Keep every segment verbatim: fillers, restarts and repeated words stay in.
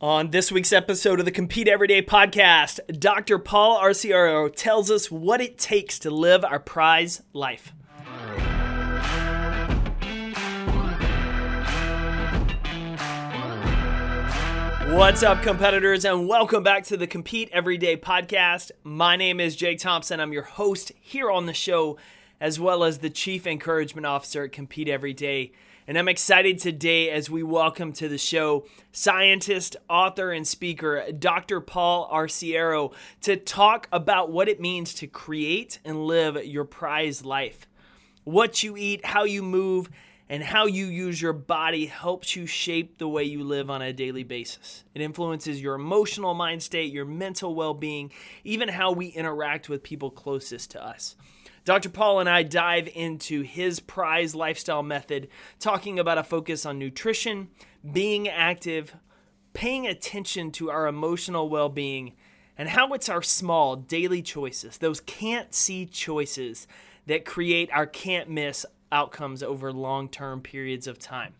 On this week's episode of the Compete Every Day Podcast, Doctor Paul Arciero tells us what it takes to live our prize life. What's up, competitors, and welcome back to the Compete Every Day Podcast. My name is Jake Thompson. I'm your host here on the show, as well as the Chief Encouragement Officer at Compete Every Day. And I'm excited today as we welcome to the show scientist, author, and speaker Doctor Paul Arciero to talk about what it means to create and live your prize life. What you eat, how you move, and how you use your body helps you shape the way you live on a daily basis. It influences your emotional mind state, your mental well-being, even how we interact with people closest to us. Doctor Paul and I dive into his prize lifestyle method, talking about a focus on nutrition, being active, paying attention to our emotional well-being, and how it's our small daily choices, those can't-see choices that create our can't-miss outcomes over long-term periods of time.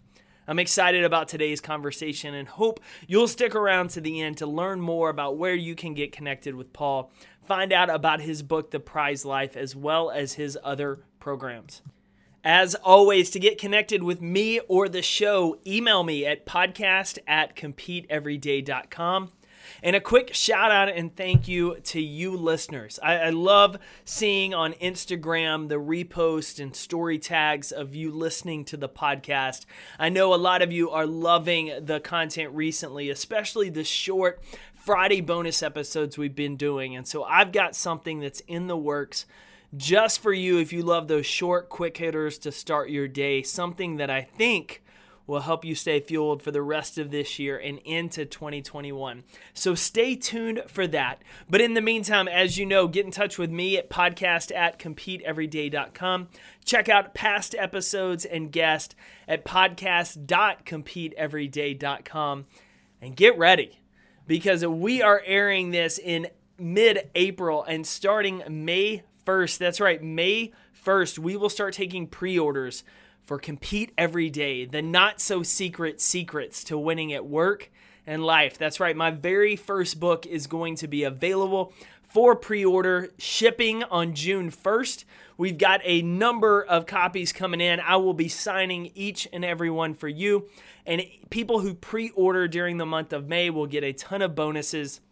I'm excited about today's conversation and hope you'll stick around to the end to learn more about where you can get connected with Paul, find out about his book, The PRISE Life, as well as his other programs. As always, to get connected with me or the show, email me at podcast at competeeveryday.com. And a quick shout out and thank you to you listeners. I, I love seeing on Instagram the repost and story tags of you listening to the podcast. I know a lot of you are loving the content recently, especially the short Friday bonus episodes we've been doing. And so I've got something that's in the works just for you if you love those short quick hitters to start your day, something that I think will help you stay fueled for the rest of this year and into twenty twenty-one. So stay tuned for that. But in the meantime, as you know, get in touch with me at podcast at competeeveryday.com. Check out past episodes and guests at podcast dot compete everyday dot com. And get ready, because we are airing this in mid-April and starting May first. That's right, May first, we will start taking pre-orders for Compete Every Day, the not-so-secret secrets to winning at work and life. That's right, my very first book is going to be available for pre-order, shipping on June first. We've got a number of copies coming in. I will be signing each and every one for you. And people who pre-order during the month of May will get a ton of bonuses,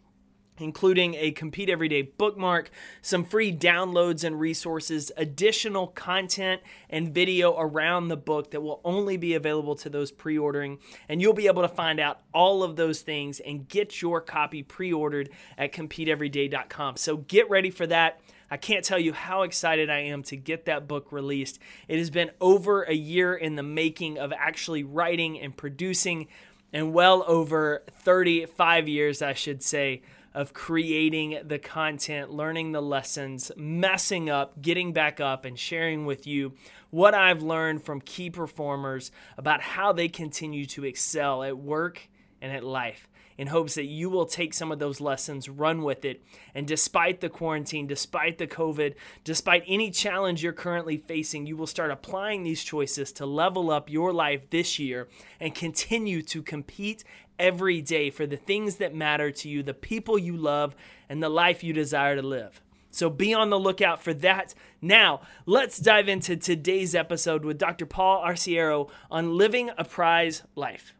including a Compete Everyday bookmark, some free downloads and resources, additional content and video around the book that will only be available to those pre-ordering. And you'll be able to find out all of those things and get your copy pre-ordered at compete everyday dot com. So get ready for that. I can't tell you how excited I am to get that book released. It has been over a year in the making of actually writing and producing, and well over thirty-five years, I should say, of creating the content, learning the lessons, messing up, getting back up, and sharing with you what I've learned from key performers about how they continue to excel at work and at life, in hopes that you will take some of those lessons, run with it, and despite the quarantine, despite the COVID, despite any challenge you're currently facing, you will start applying these choices to level up your life this year and continue to compete every day for the things that matter to you, the people you love, and the life you desire to live. So be on the lookout for that. Now, let's dive into today's episode with Doctor Paul Arciero on living a prize life.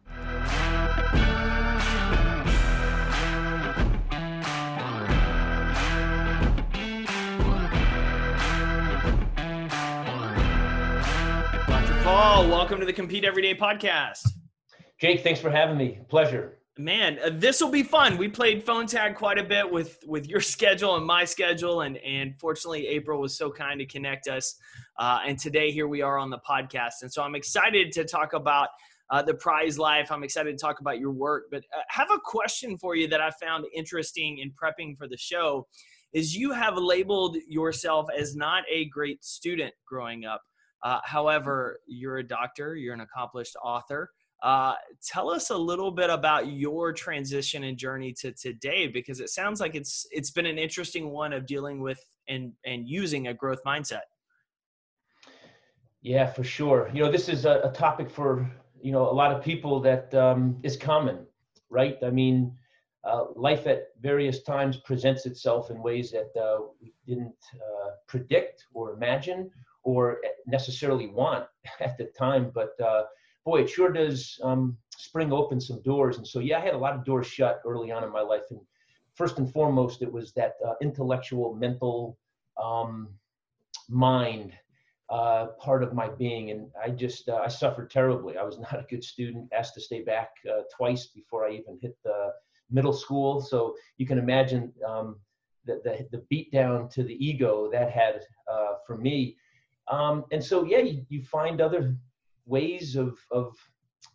Doctor Paul, welcome to the Compete Everyday Podcast. Jake, thanks for having me. Pleasure. Man, uh, this will be fun. We played phone tag quite a bit with, with your schedule and my schedule, and, and fortunately, April was so kind to connect us. Uh, and today, here we are on the podcast. And so I'm excited to talk about uh, the prize life. I'm excited to talk about your work. But I have a question for you that I found interesting in prepping for the show, is you have labeled yourself as not a great student growing up. Uh, however, you're a doctor. You're an accomplished author. Uh, tell us a little bit about your transition and journey to today, because it sounds like it's it's been an interesting one of dealing with and and using a growth mindset. Yeah, for sure. You know, this is a, a topic for, you know, a lot of people that um, is common. right? I mean, uh, life at various times presents itself in ways that uh, we didn't uh, predict or imagine or necessarily want at the time. But uh, boy, it sure does um, spring open some doors. And so, yeah, I had a lot of doors shut early on in my life. And first and foremost, it was that uh, intellectual, mental um, mind uh, part of my being. And I just, uh, I suffered terribly. I was not a good student, asked to stay back uh, twice before I even hit the middle school. So you can imagine um, the, the, the beat down to the ego that had uh, for me. Um, and so, yeah, you, you find other ways of, of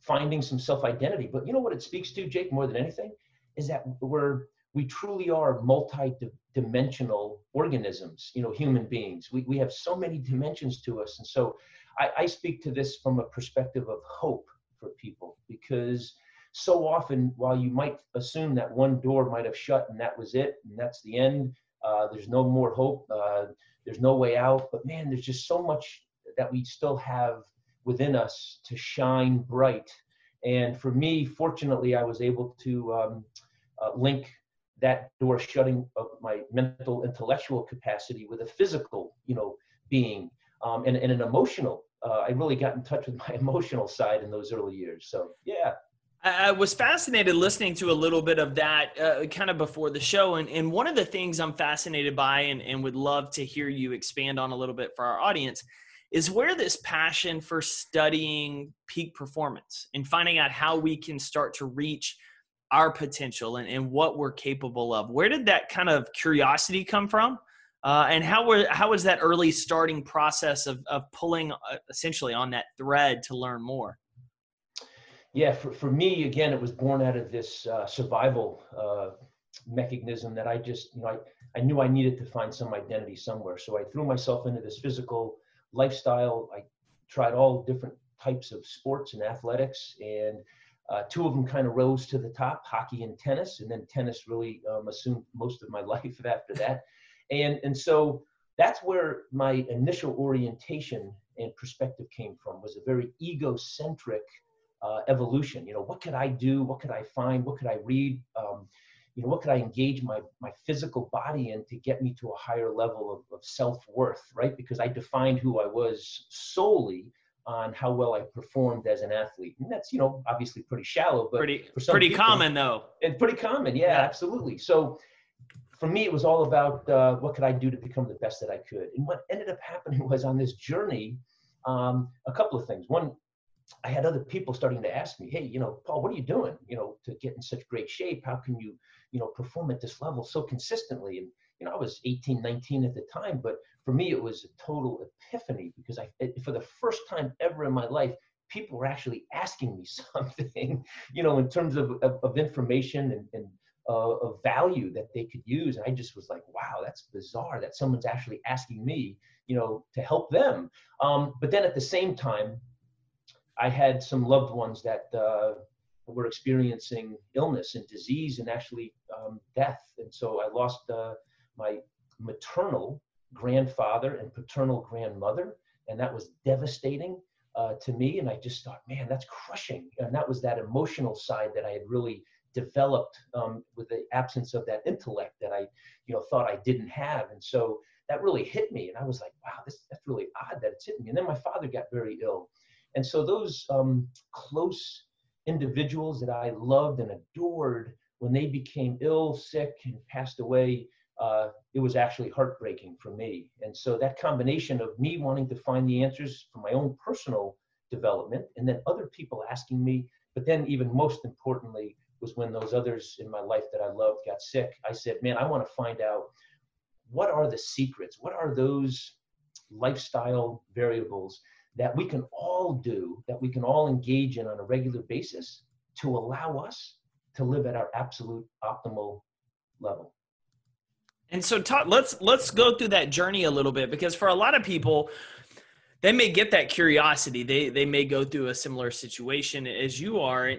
finding some self-identity. But you know what it speaks to, Jake, more than anything, is that we're, we truly are multi-dimensional organisms, you know, human beings. We, we have so many dimensions to us. And so I, I speak to this from a perspective of hope for people, because so often, while you might assume that one door might have shut and that was it, and that's the end, uh, there's no more hope, uh, there's no way out, but man, there's just so much that we still have within us to shine bright. And for me, fortunately, I was able to um, uh, link that door shutting of my mental, intellectual capacity with a physical, you know, being um, and, and an emotional. Uh, I really got in touch with my emotional side in those early years. So, yeah. I was fascinated listening to a little bit of that uh, kind of before the show. And, and one of the things I'm fascinated by and, and would love to hear you expand on a little bit for our audience is where this passion for studying peak performance and finding out how we can start to reach our potential and, and what we're capable of. Where did that kind of curiosity come from? Uh, and how were, how was that early starting process of, of pulling uh, essentially on that thread to learn more? Yeah, for, for me, again, it was born out of this uh, survival uh, mechanism that I just, you know, I, I knew I needed to find some identity somewhere. So I threw myself into this physical lifestyle. I tried all different types of sports and athletics, and uh, two of them kind of rose to the top, hockey and tennis. And then tennis really um, assumed most of my life after that. And, and so that's where my initial orientation and perspective came from, was a very egocentric Uh, evolution. You know, what could I do? What could I find? What could I read? Um, you know, what could I engage my, my physical body in to get me to a higher level of, of self-worth, right? Because I defined who I was solely on how well I performed as an athlete. And that's, you know, obviously pretty shallow, but pretty, for some pretty people, common though. It's pretty common. Yeah, yeah, absolutely. So for me, it was all about uh, what could I do to become the best that I could. And what ended up happening was on this journey, um, a couple of things. One, I had other people starting to ask me, hey, you know, Paul, what are you doing, you know, to get in such great shape? How can you, you know, perform at this level so consistently? And, you know, I was eighteen, nineteen at the time, but for me, it was a total epiphany, because I, for the first time ever in my life, people were actually asking me something, you know, in terms of, of, of information and, and uh, of value that they could use. And I just was like, wow, that's bizarre that someone's actually asking me, you know, to help them. Um, but then at the same time, I had some loved ones that uh, were experiencing illness and disease and actually um, death. And so I lost uh, my maternal grandfather and paternal grandmother, and that was devastating uh, to me. And I just thought, man, that's crushing. And that was that emotional side that I had really developed um, with the absence of that intellect that I, you know, thought I didn't have. And so that really hit me. And I was like, wow, this, that's really odd that it's hitting me. And then my father got very ill. And so those um, close individuals that I loved and adored, when they became ill, sick, and passed away, uh, it was actually heartbreaking for me. And so that combination of me wanting to find the answers for my own personal development, and then other people asking me, but then even most importantly was when those others in my life that I loved got sick, I said, man, I want to find out, what are the secrets? What are those lifestyle variables that we can all do, that we can all engage in on a regular basis to allow us to live at our absolute optimal level? And so Todd, let's, let's go through that journey a little bit, because for a lot of people, they may get that curiosity. They, they may go through a similar situation as you are,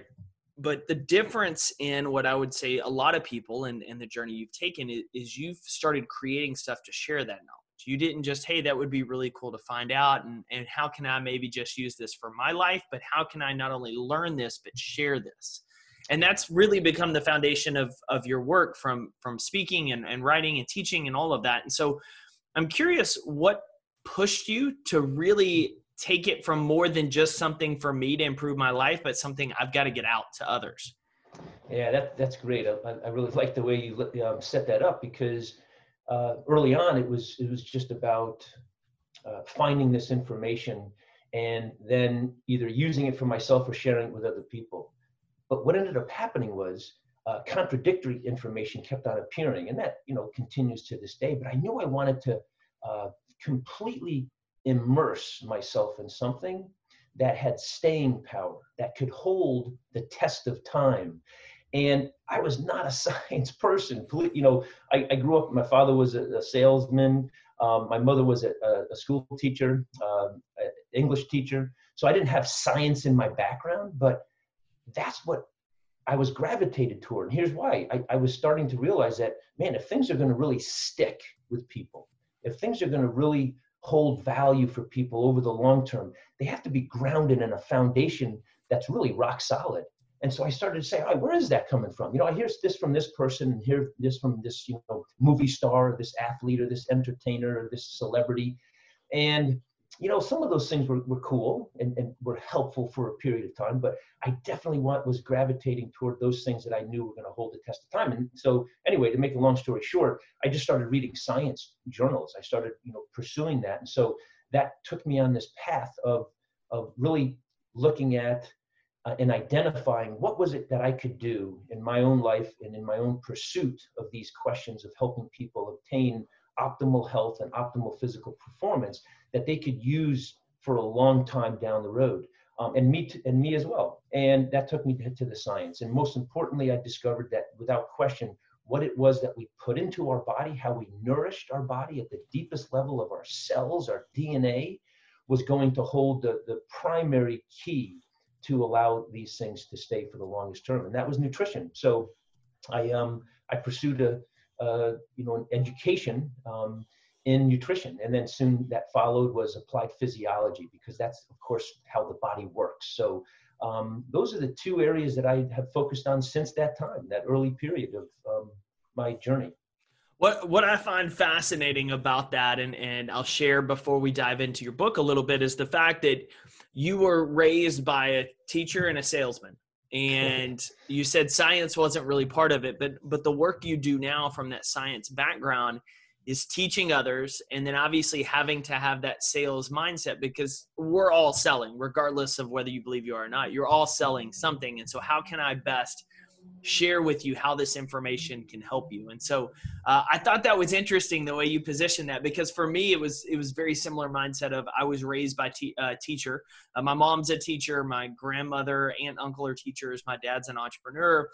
but the difference in what I would say a lot of people and, and the journey you've taken is, is you've started creating stuff to share that knowledge. You didn't just, hey, that would be really cool to find out. And, and how can I maybe just use this for my life? But how can I not only learn this, but share this? And that's really become the foundation of, of your work, from, from speaking and, and writing and teaching and all of that. And so I'm curious what pushed you to really take it from more than just something for me to improve my life, but something I've got to get out to others. Yeah, that, that's great. I, I really like the way you um, set that up, because uh, early on it was, it was just about uh, finding this information and then either using it for myself or sharing it with other people. But what ended up happening was uh, contradictory information kept on appearing, and that, you know, continues to this day. But I knew I wanted to uh, completely immerse myself in something that had staying power, that could hold the test of time. And I was not a science person. You know, I, I grew up, my father was a, a salesman. Um, my mother was a, a school teacher, uh, an English teacher. So I didn't have science in my background, but that's what I was gravitated toward. And here's why. I, I was starting to realize that, man, if things are going to really stick with people, if things are going to really hold value for people over the long term, they have to be grounded in a foundation that's really rock solid. And so I started to say, all right, where is that coming from? You know, I hear this from this person, and hear this from this, you know, movie star, or this athlete, or this entertainer, or this celebrity. And, you know, some of those things were, were cool and, and were helpful for a period of time, but I definitely want, was gravitating toward those things that I knew were going to hold the test of time. And so anyway, to make a long story short, I just started reading science journals. I started, you know, pursuing that. And so that took me on this path of, of really looking at uh, and identifying what was it that I could do in my own life and in my own pursuit of these questions of helping people obtain optimal health and optimal physical performance that they could use for a long time down the road, um, and me t- and me as well. And that took me to, to the science. And most importantly, I discovered that without question, what it was that we put into our body, how we nourished our body at the deepest level of our cells, our D N A, was going to hold the, the primary key to allow these things to stay for the longest term. And that was nutrition. So I, um, I pursued a, Uh, you know, an education um, in nutrition. And then soon that followed was applied physiology, because that's, of course, how the body works. So um, those are the two areas that I have focused on since that time, that early period of um, my journey. What what I find fascinating about that, and, and I'll share before we dive into your book a little bit, is the fact that you were raised by a teacher and a salesman. And you said science wasn't really part of it, but but the work you do now from that science background is teaching others, and then obviously having to have that sales mindset, because we're all selling, regardless of whether you believe you are or not. You're all selling something. And so how can I best share with you how this information can help you? And so uh, I thought that was interesting, the way you positioned that, because for me, it was it was very similar mindset of I was raised by a te- uh, teacher. Uh, my mom's a teacher. My grandmother, aunt, uncle are teachers. My dad's an entrepreneur.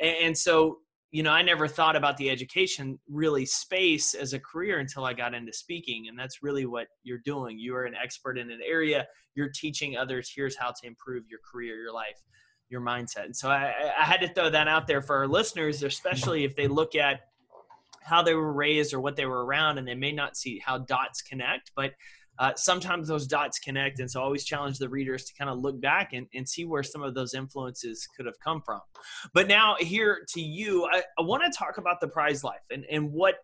And, and so, you know, I never thought about the education really space as a career until I got into speaking. And that's really what you're doing. You are an expert in an area. You're teaching others, here's how to improve your career, your life, your mindset. And so I, I had to throw that out there for our listeners, especially if they look at how they were raised or what they were around, and they may not see how dots connect, but uh, sometimes those dots connect. And so I always challenge the readers to kind of look back and, and see where some of those influences could have come from. But now here to you, I, I want to talk about the PRISE Life and, and what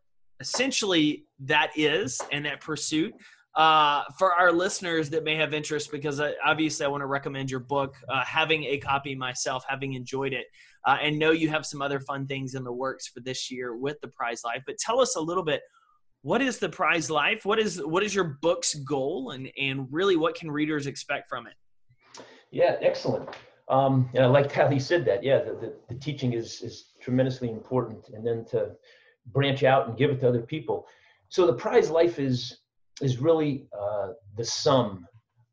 essentially that is, and that pursuit. Uh, for our listeners that may have interest, because I, obviously I want to recommend your book, uh, having a copy myself, having enjoyed it, uh, and know you have some other fun things in the works for this year with the PRISE Life. But tell us a little bit, what is the PRISE Life? What is what is your book's goal, and, and really what can readers expect from it? Yeah, excellent. Um, and I liked how he said that. Yeah, the, the, the teaching is, is tremendously important, and then to branch out and give it to other people. So the PRISE Life is... is really uh, the sum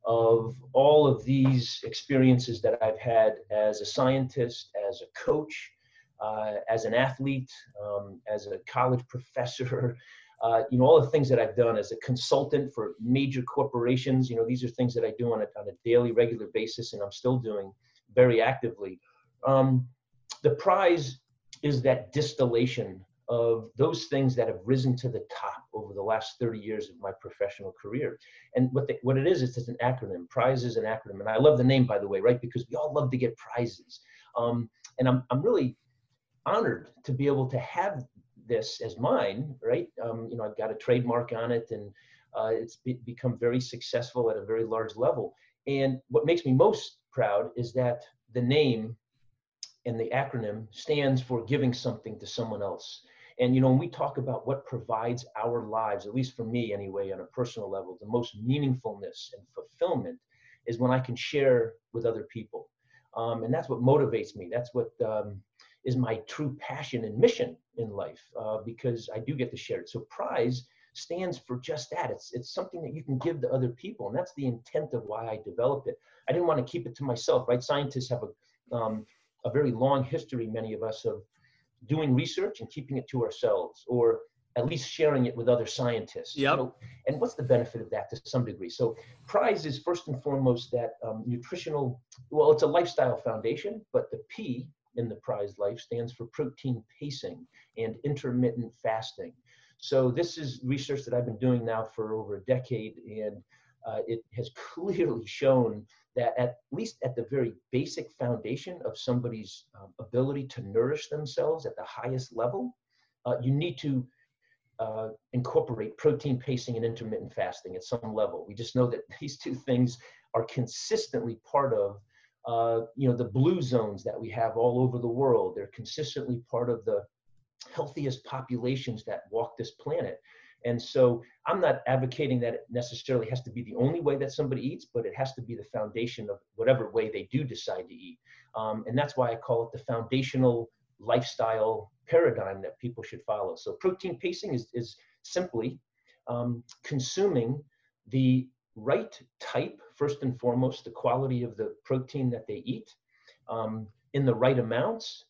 of all of these experiences that I've had as a scientist, as a coach, uh, as an athlete, um, as a college professor, uh, you know, all the things that I've done as a consultant for major corporations. You know, these are things that I do on a, on a daily, regular basis, and I'm still doing very actively. Um, the prize is that distillation of those things that have risen to the top over the last thirty years of my professional career. And what the, what it is, it's an acronym. PRISE is an acronym. And I love the name, by the way, right? Because we all love to get prizes. Um, and I'm, I'm really honored to be able to have this as mine, right? Um, you know, I've got a trademark on it, and uh, it's be- become very successful at a very large level. And what makes me most proud is that the name and the acronym stands for giving something to someone else. And, you know, when we talk about what provides our lives, at least for me anyway, on a personal level, the most meaningfulness and fulfillment is when I can share with other people. Um, and that's what motivates me. That's what um, is my true passion and mission in life, uh, because I do get to share it. So PRISE stands for just that. It's it's something that you can give to other people. And that's the intent of why I developed it. I didn't want to keep it to myself, right? Scientists have a, um, a very long history, many of us, of doing research and keeping it to ourselves, or at least sharing it with other scientists. Yep. You know, and what's the benefit of that to some degree? So PRISE is first and foremost that um, nutritional, well, it's a lifestyle foundation, but the P in the PRISE Life stands for protein pacing and intermittent fasting. So this is research that I've been doing now for over a decade, and uh, it has clearly shown that at least at the very basic foundation of somebody's um, ability to nourish themselves at the highest level, uh, you need to uh, incorporate protein pacing and intermittent fasting at some level. We just know that these two things are consistently part of uh, you know, the blue zones that we have all over the world. They're consistently part of the healthiest populations that walk this planet. And so I'm not advocating that it necessarily has to be the only way that somebody eats, but it has to be the foundation of whatever way they do decide to eat. Um, and that's why I call it the foundational lifestyle paradigm that people should follow. So protein pacing is, is simply um, consuming the right type, first and foremost, the quality of the protein that they eat um, in the right amounts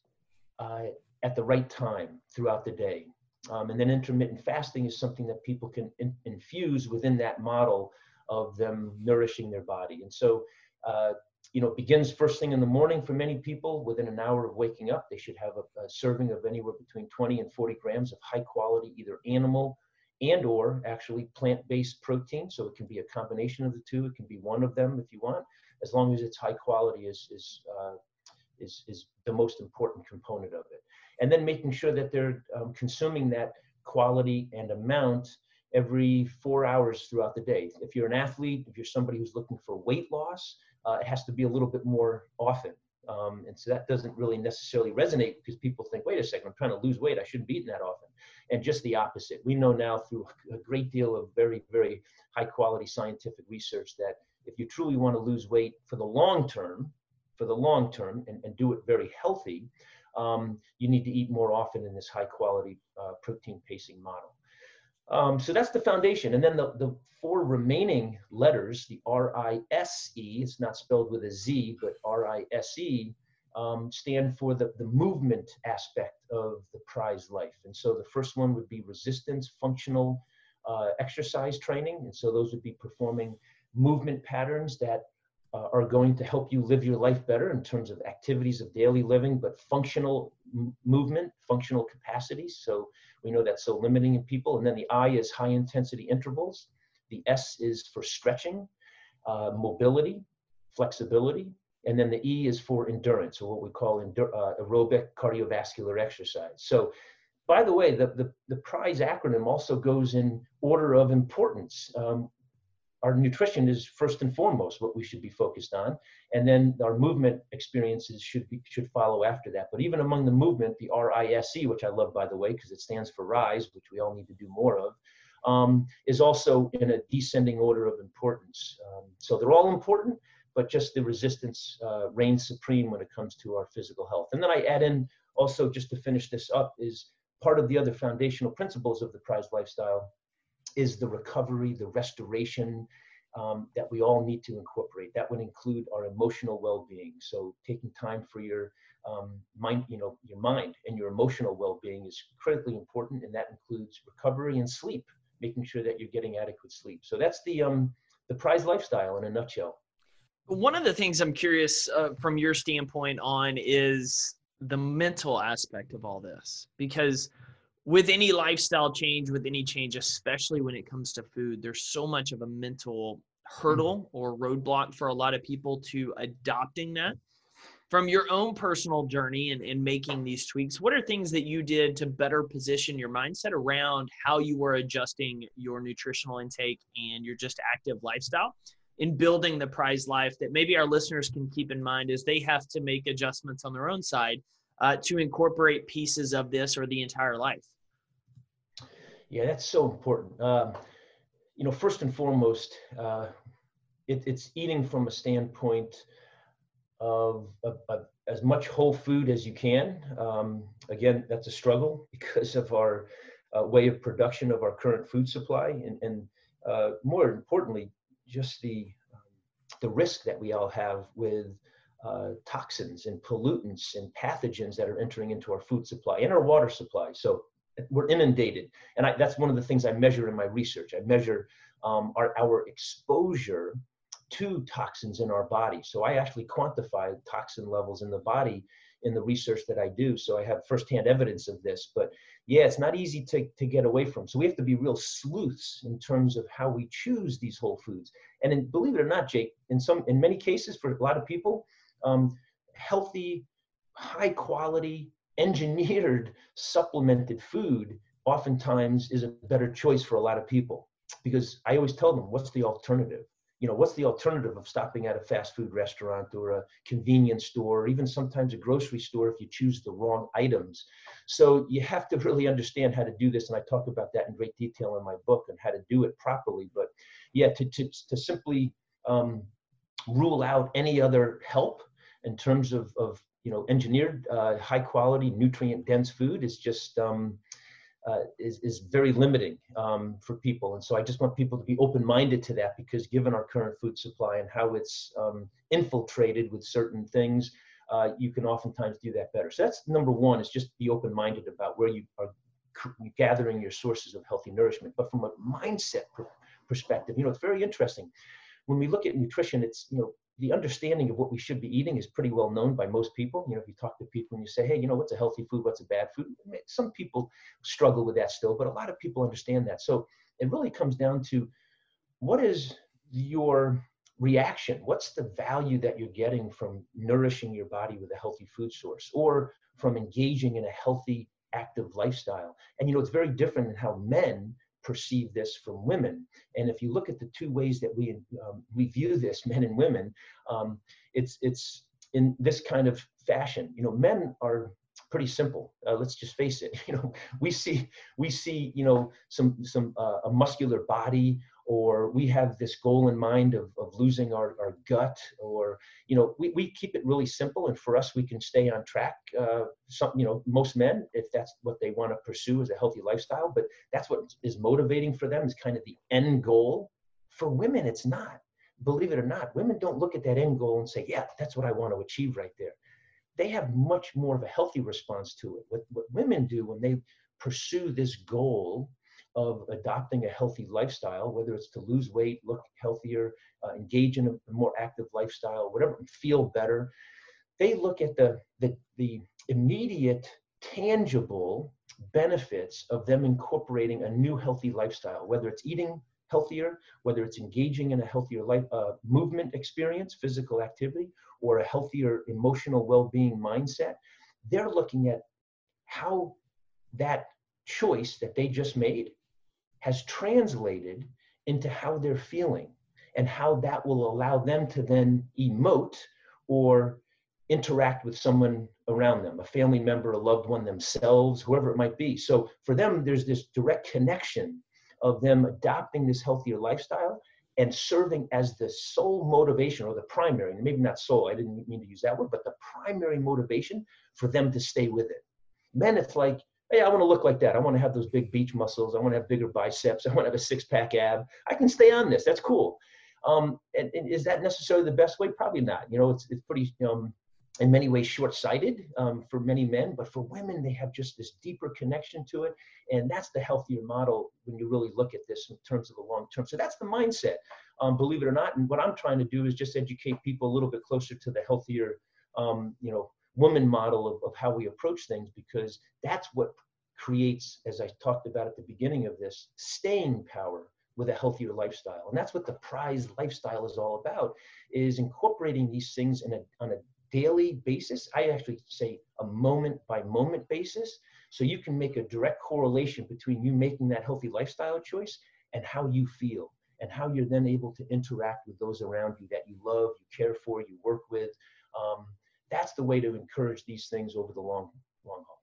uh, at the right time throughout the day. Um, and then intermittent fasting is something that people can in, infuse within that model of them nourishing their body. And so, uh, you know, it begins first thing in the morning for many people. Within an hour of waking up, they should have a, a serving of anywhere between twenty and forty grams of high quality, either animal and or actually plant-based protein. So it can be a combination of the two. It can be one of them if you want, as long as it's high quality is, is, uh, is, is the most important component of it. And then making sure that they're um, consuming that quality and amount every four hours throughout the day. If you're an athlete, if you're somebody who's looking for weight loss, uh, it has to be a little bit more often. Um, and so that doesn't really necessarily resonate because people think, wait a second, I'm trying to lose weight. I shouldn't be eating that often. And just the opposite. We know now through a great deal of very, very high quality scientific research that if you truly want to lose weight for the long term, for the long term and, and do it very healthy, Um, you need to eat more often in this high quality uh, protein pacing model. Um, so that's the foundation. And then the, the four remaining letters, the R I S E, it's not spelled with a Z, but R I S E, um, stand for the, the movement aspect of the PRISE Life. And so the first one would be resistance, functional uh, exercise training. And so those would be performing movement patterns that are going to help you live your life better in terms of activities of daily living, but functional m- movement, functional capacities. So we know that's so limiting in people. And then the I is high intensity intervals. The S is for stretching, uh, mobility, flexibility. And then the E is for endurance, or what we call endur- uh, aerobic cardiovascular exercise. So by the way, the, the, the PRISE acronym also goes in order of importance. Um, Our nutrition is first and foremost what we should be focused on, and then our movement experiences should be, should follow after that. But even among the movement, the R I S E, which I love, by the way, because it stands for rise, which we all need to do more of, um, is also in a descending order of importance. Um, so they're all important, but just the resistance uh, reigns supreme when it comes to our physical health. And then I add in also, just to finish this up, is part of the other foundational principles of the PRISE lifestyle is the recovery, the restoration um, that we all need to incorporate. That would include our emotional well-being. So taking time for your um, mind, you know, your mind and your emotional well-being is critically important, and that includes recovery and sleep, making sure that you're getting adequate sleep. So that's the um, the PRISE lifestyle in a nutshell. One of the things I'm curious uh, from your standpoint on is the mental aspect of all this, because with any lifestyle change, with any change, especially when it comes to food, there's so much of a mental hurdle or roadblock for a lot of people to adopting that. from your own personal journey and, and making these tweaks, what are things that you did to better position your mindset around how you were adjusting your nutritional intake and your just active lifestyle in building the PRISE life that maybe our listeners can keep in mind as they have to make adjustments on their own side uh, to incorporate pieces of this or the entire life? Yeah, that's so important. Uh, you know, first and foremost, uh, it, it's eating from a standpoint of, of, of as much whole food as you can. Um, again, that's a struggle because of our uh, way of production of our current food supply, and, and uh, more importantly, just the um, the risk that we all have with uh, toxins and pollutants and pathogens that are entering into our food supply and our water supply. So we're inundated, and I, that's one of the things I measure in my research. I measure um, our our exposure to toxins in our body. So I actually quantify toxin levels in the body in the research that I do. So I have firsthand evidence of this, but yeah, it's not easy to, to get away from. So we have to be real sleuths in terms of how we choose these whole foods. And in, believe it or not, Jake, in some, in many cases for a lot of people, um, healthy, high quality, engineered, supplemented food oftentimes is a better choice for a lot of people, because I always tell them, what's the alternative? You know, what's the alternative of stopping at a fast food restaurant or a convenience store, or even sometimes a grocery store if you choose the wrong items? So you have to really understand how to do this. And I talk about that in great detail in my book and how to do it properly. But yeah, to, to, to simply um, rule out any other help in terms of, of you know, engineered, uh, high quality, nutrient dense food is just, um, Uh, is, is very limiting um, for people. And so I just want people to be open-minded to that, because given our current food supply and how it's um, infiltrated with certain things, uh, you can oftentimes do that better. So that's number one, is just be open-minded about where you are gathering your sources of healthy nourishment. But from a mindset per- perspective, you know, it's very interesting. When we look at nutrition, it's, you know, the understanding of what we should be eating is pretty well known by most people. You know, if you talk to people and you say, hey, you know, what's a healthy food, what's a bad food? Some people struggle with that still, but a lot of people understand that. So it really comes down to, what is your reaction? What's the value that you're getting from nourishing your body with a healthy food source, or from engaging in a healthy, active lifestyle? And, you know, it's very different in how men perceive this from women. And if you look at the two ways that we um, we view this, men and women, um, it's it's in this kind of fashion. You know, men are pretty simple. Uh, let's just face it. You know, we see we see you know some some uh, a muscular body, or we have this goal in mind of of losing our, our gut, or you know we we keep it really simple. And for us, we can stay on track. Uh, some you know most men, if that's what they want to pursue, is a healthy lifestyle. But that's what is motivating for them, is kind of the end goal. For women, it's not. Believe it or not, women don't look at that end goal and say, yeah, that's what I want to achieve right there. They have much more of a healthy response to it. What what women do when they pursue this goal of adopting a healthy lifestyle, whether it's to lose weight, look healthier, uh, engage in a more active lifestyle, whatever, feel better, they look at the, the, the immediate, tangible benefits of them incorporating a new healthy lifestyle, whether it's eating healthier, whether it's engaging in a healthier life, uh, movement experience, physical activity, or a healthier emotional well-being mindset. They're looking at how that choice that they just made has translated into how they're feeling, and how that will allow them to then emote or interact with someone around them, a family member, a loved one, themselves, whoever it might be. So for them, there's this direct connection of them adopting this healthier lifestyle and serving as the sole motivation, or the primary, maybe not sole, I didn't mean to use that word, but the primary motivation for them to stay with it. Men, it's like, hey, I want to look like that. I want to have those big beach muscles. I want to have bigger biceps. I want to have a six-pack ab. I can stay on this. That's cool. Um, and, and is that necessarily the best way? Probably not. You know, it's it's pretty, um, in many ways, short-sighted um, for many men. But for women, they have just this deeper connection to it. And that's the healthier model when you really look at this in terms of the long term. So that's the mindset, um, believe it or not. And what I'm trying to do is just educate people a little bit closer to the healthier, um, you know, woman model of, of how we approach things, because that's what creates, as I talked about at the beginning of this, staying power with a healthier lifestyle. And that's what the PRISE lifestyle is all about, is incorporating these things in a, on a daily basis. I actually say a moment by moment basis. So you can make a direct correlation between you making that healthy lifestyle choice and how you feel, and how you're then able to interact with those around you that you love, you care for, you work with. Um, that's the way to encourage these things over the long, long haul.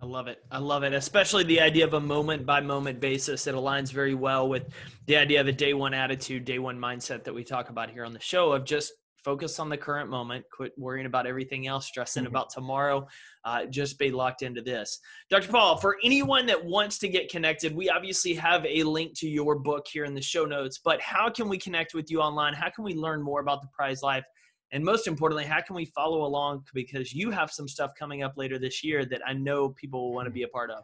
I love it. I love it, especially the idea of a moment-by-moment basis. It aligns very well with the idea of a day one attitude, day one mindset that we talk about here on the show of just focus on the current moment, quit worrying about everything else, stressing mm-hmm. about tomorrow, uh, just be locked into this. Doctor Paul, for anyone that wants to get connected, we obviously have a link to your book here in the show notes, but how can we connect with you online? How can we learn more about the PRISE Life? And most importantly, how can we follow along? Because you have some stuff coming up later this year that I know people will want to be a part of.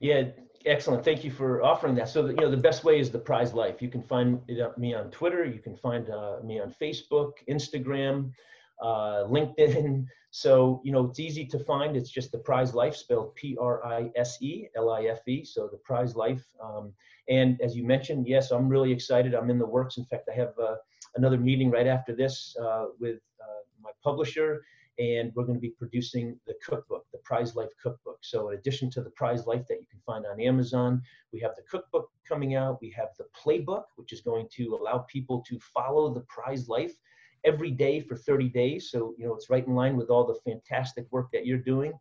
Yeah, excellent. Thank you for offering that. So, the, you know, the best way is the PRISE Life. You can find me on Twitter. You can find uh, me on Facebook, Instagram, uh, LinkedIn. So, you know, it's easy to find. It's just the PRISE Life, spelled P R I S E L I F E. So the PRISE Life. Um, and as you mentioned, yes, I'm really excited. I'm in the works. In fact, I have uh, another meeting right after this uh, with uh, my publisher, and we're going to be producing the cookbook, the PRISE Life Cookbook. So in addition to the PRISE Life that you can find on Amazon, we have the cookbook coming out. We have the playbook, which is going to allow people to follow the PRISE Life every day for thirty days. So, you know, it's right in line with all the fantastic work that you're doing.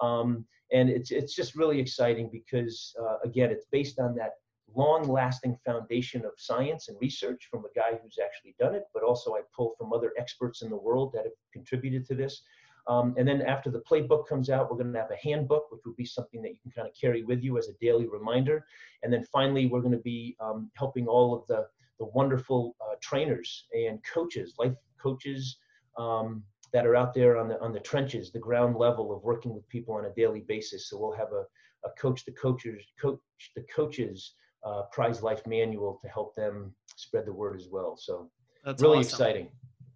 Um, and it's, it's just really exciting because, uh, again, it's based on that long-lasting foundation of science and research from a guy who's actually done it, but also I pull from other experts in the world that have contributed to this. Um, and then after the playbook comes out, we're going to have a handbook, which will be something that you can kind of carry with you as a daily reminder. And then finally, we're going to be um, helping all of the, the wonderful uh, trainers and coaches, life coaches, um, that are out there on the on the trenches, the ground level of working with people on a daily basis. So we'll have a, a coach the coaches, coach the coaches, Uh, PRISE Life manual to help them spread the word as well. So that's really awesome. Exciting.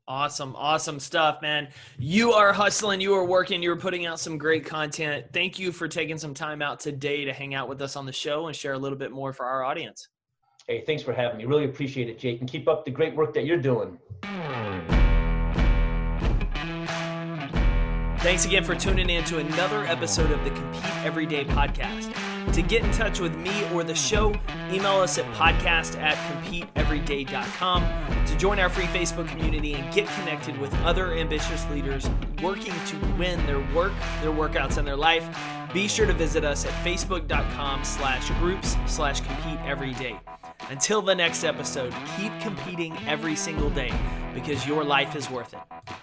Awesome. Awesome stuff, man. You are hustling. You are working. You're putting out some great content. Thank you for taking some time out today to hang out with us on the show and share a little bit more for our audience. Hey, thanks for having me. Really appreciate it, Jake. And keep up the great work that you're doing. Thanks again for tuning in to another episode of the Compete Every Day Podcast. To get in touch with me or the show, email us at podcast at compete every day dot com. To join our free Facebook community and get connected with other ambitious leaders working to win their work, their workouts, and their life, be sure to visit us at facebook.com slash groups slash compete every day. Until the next episode, keep competing every single day because your life is worth it.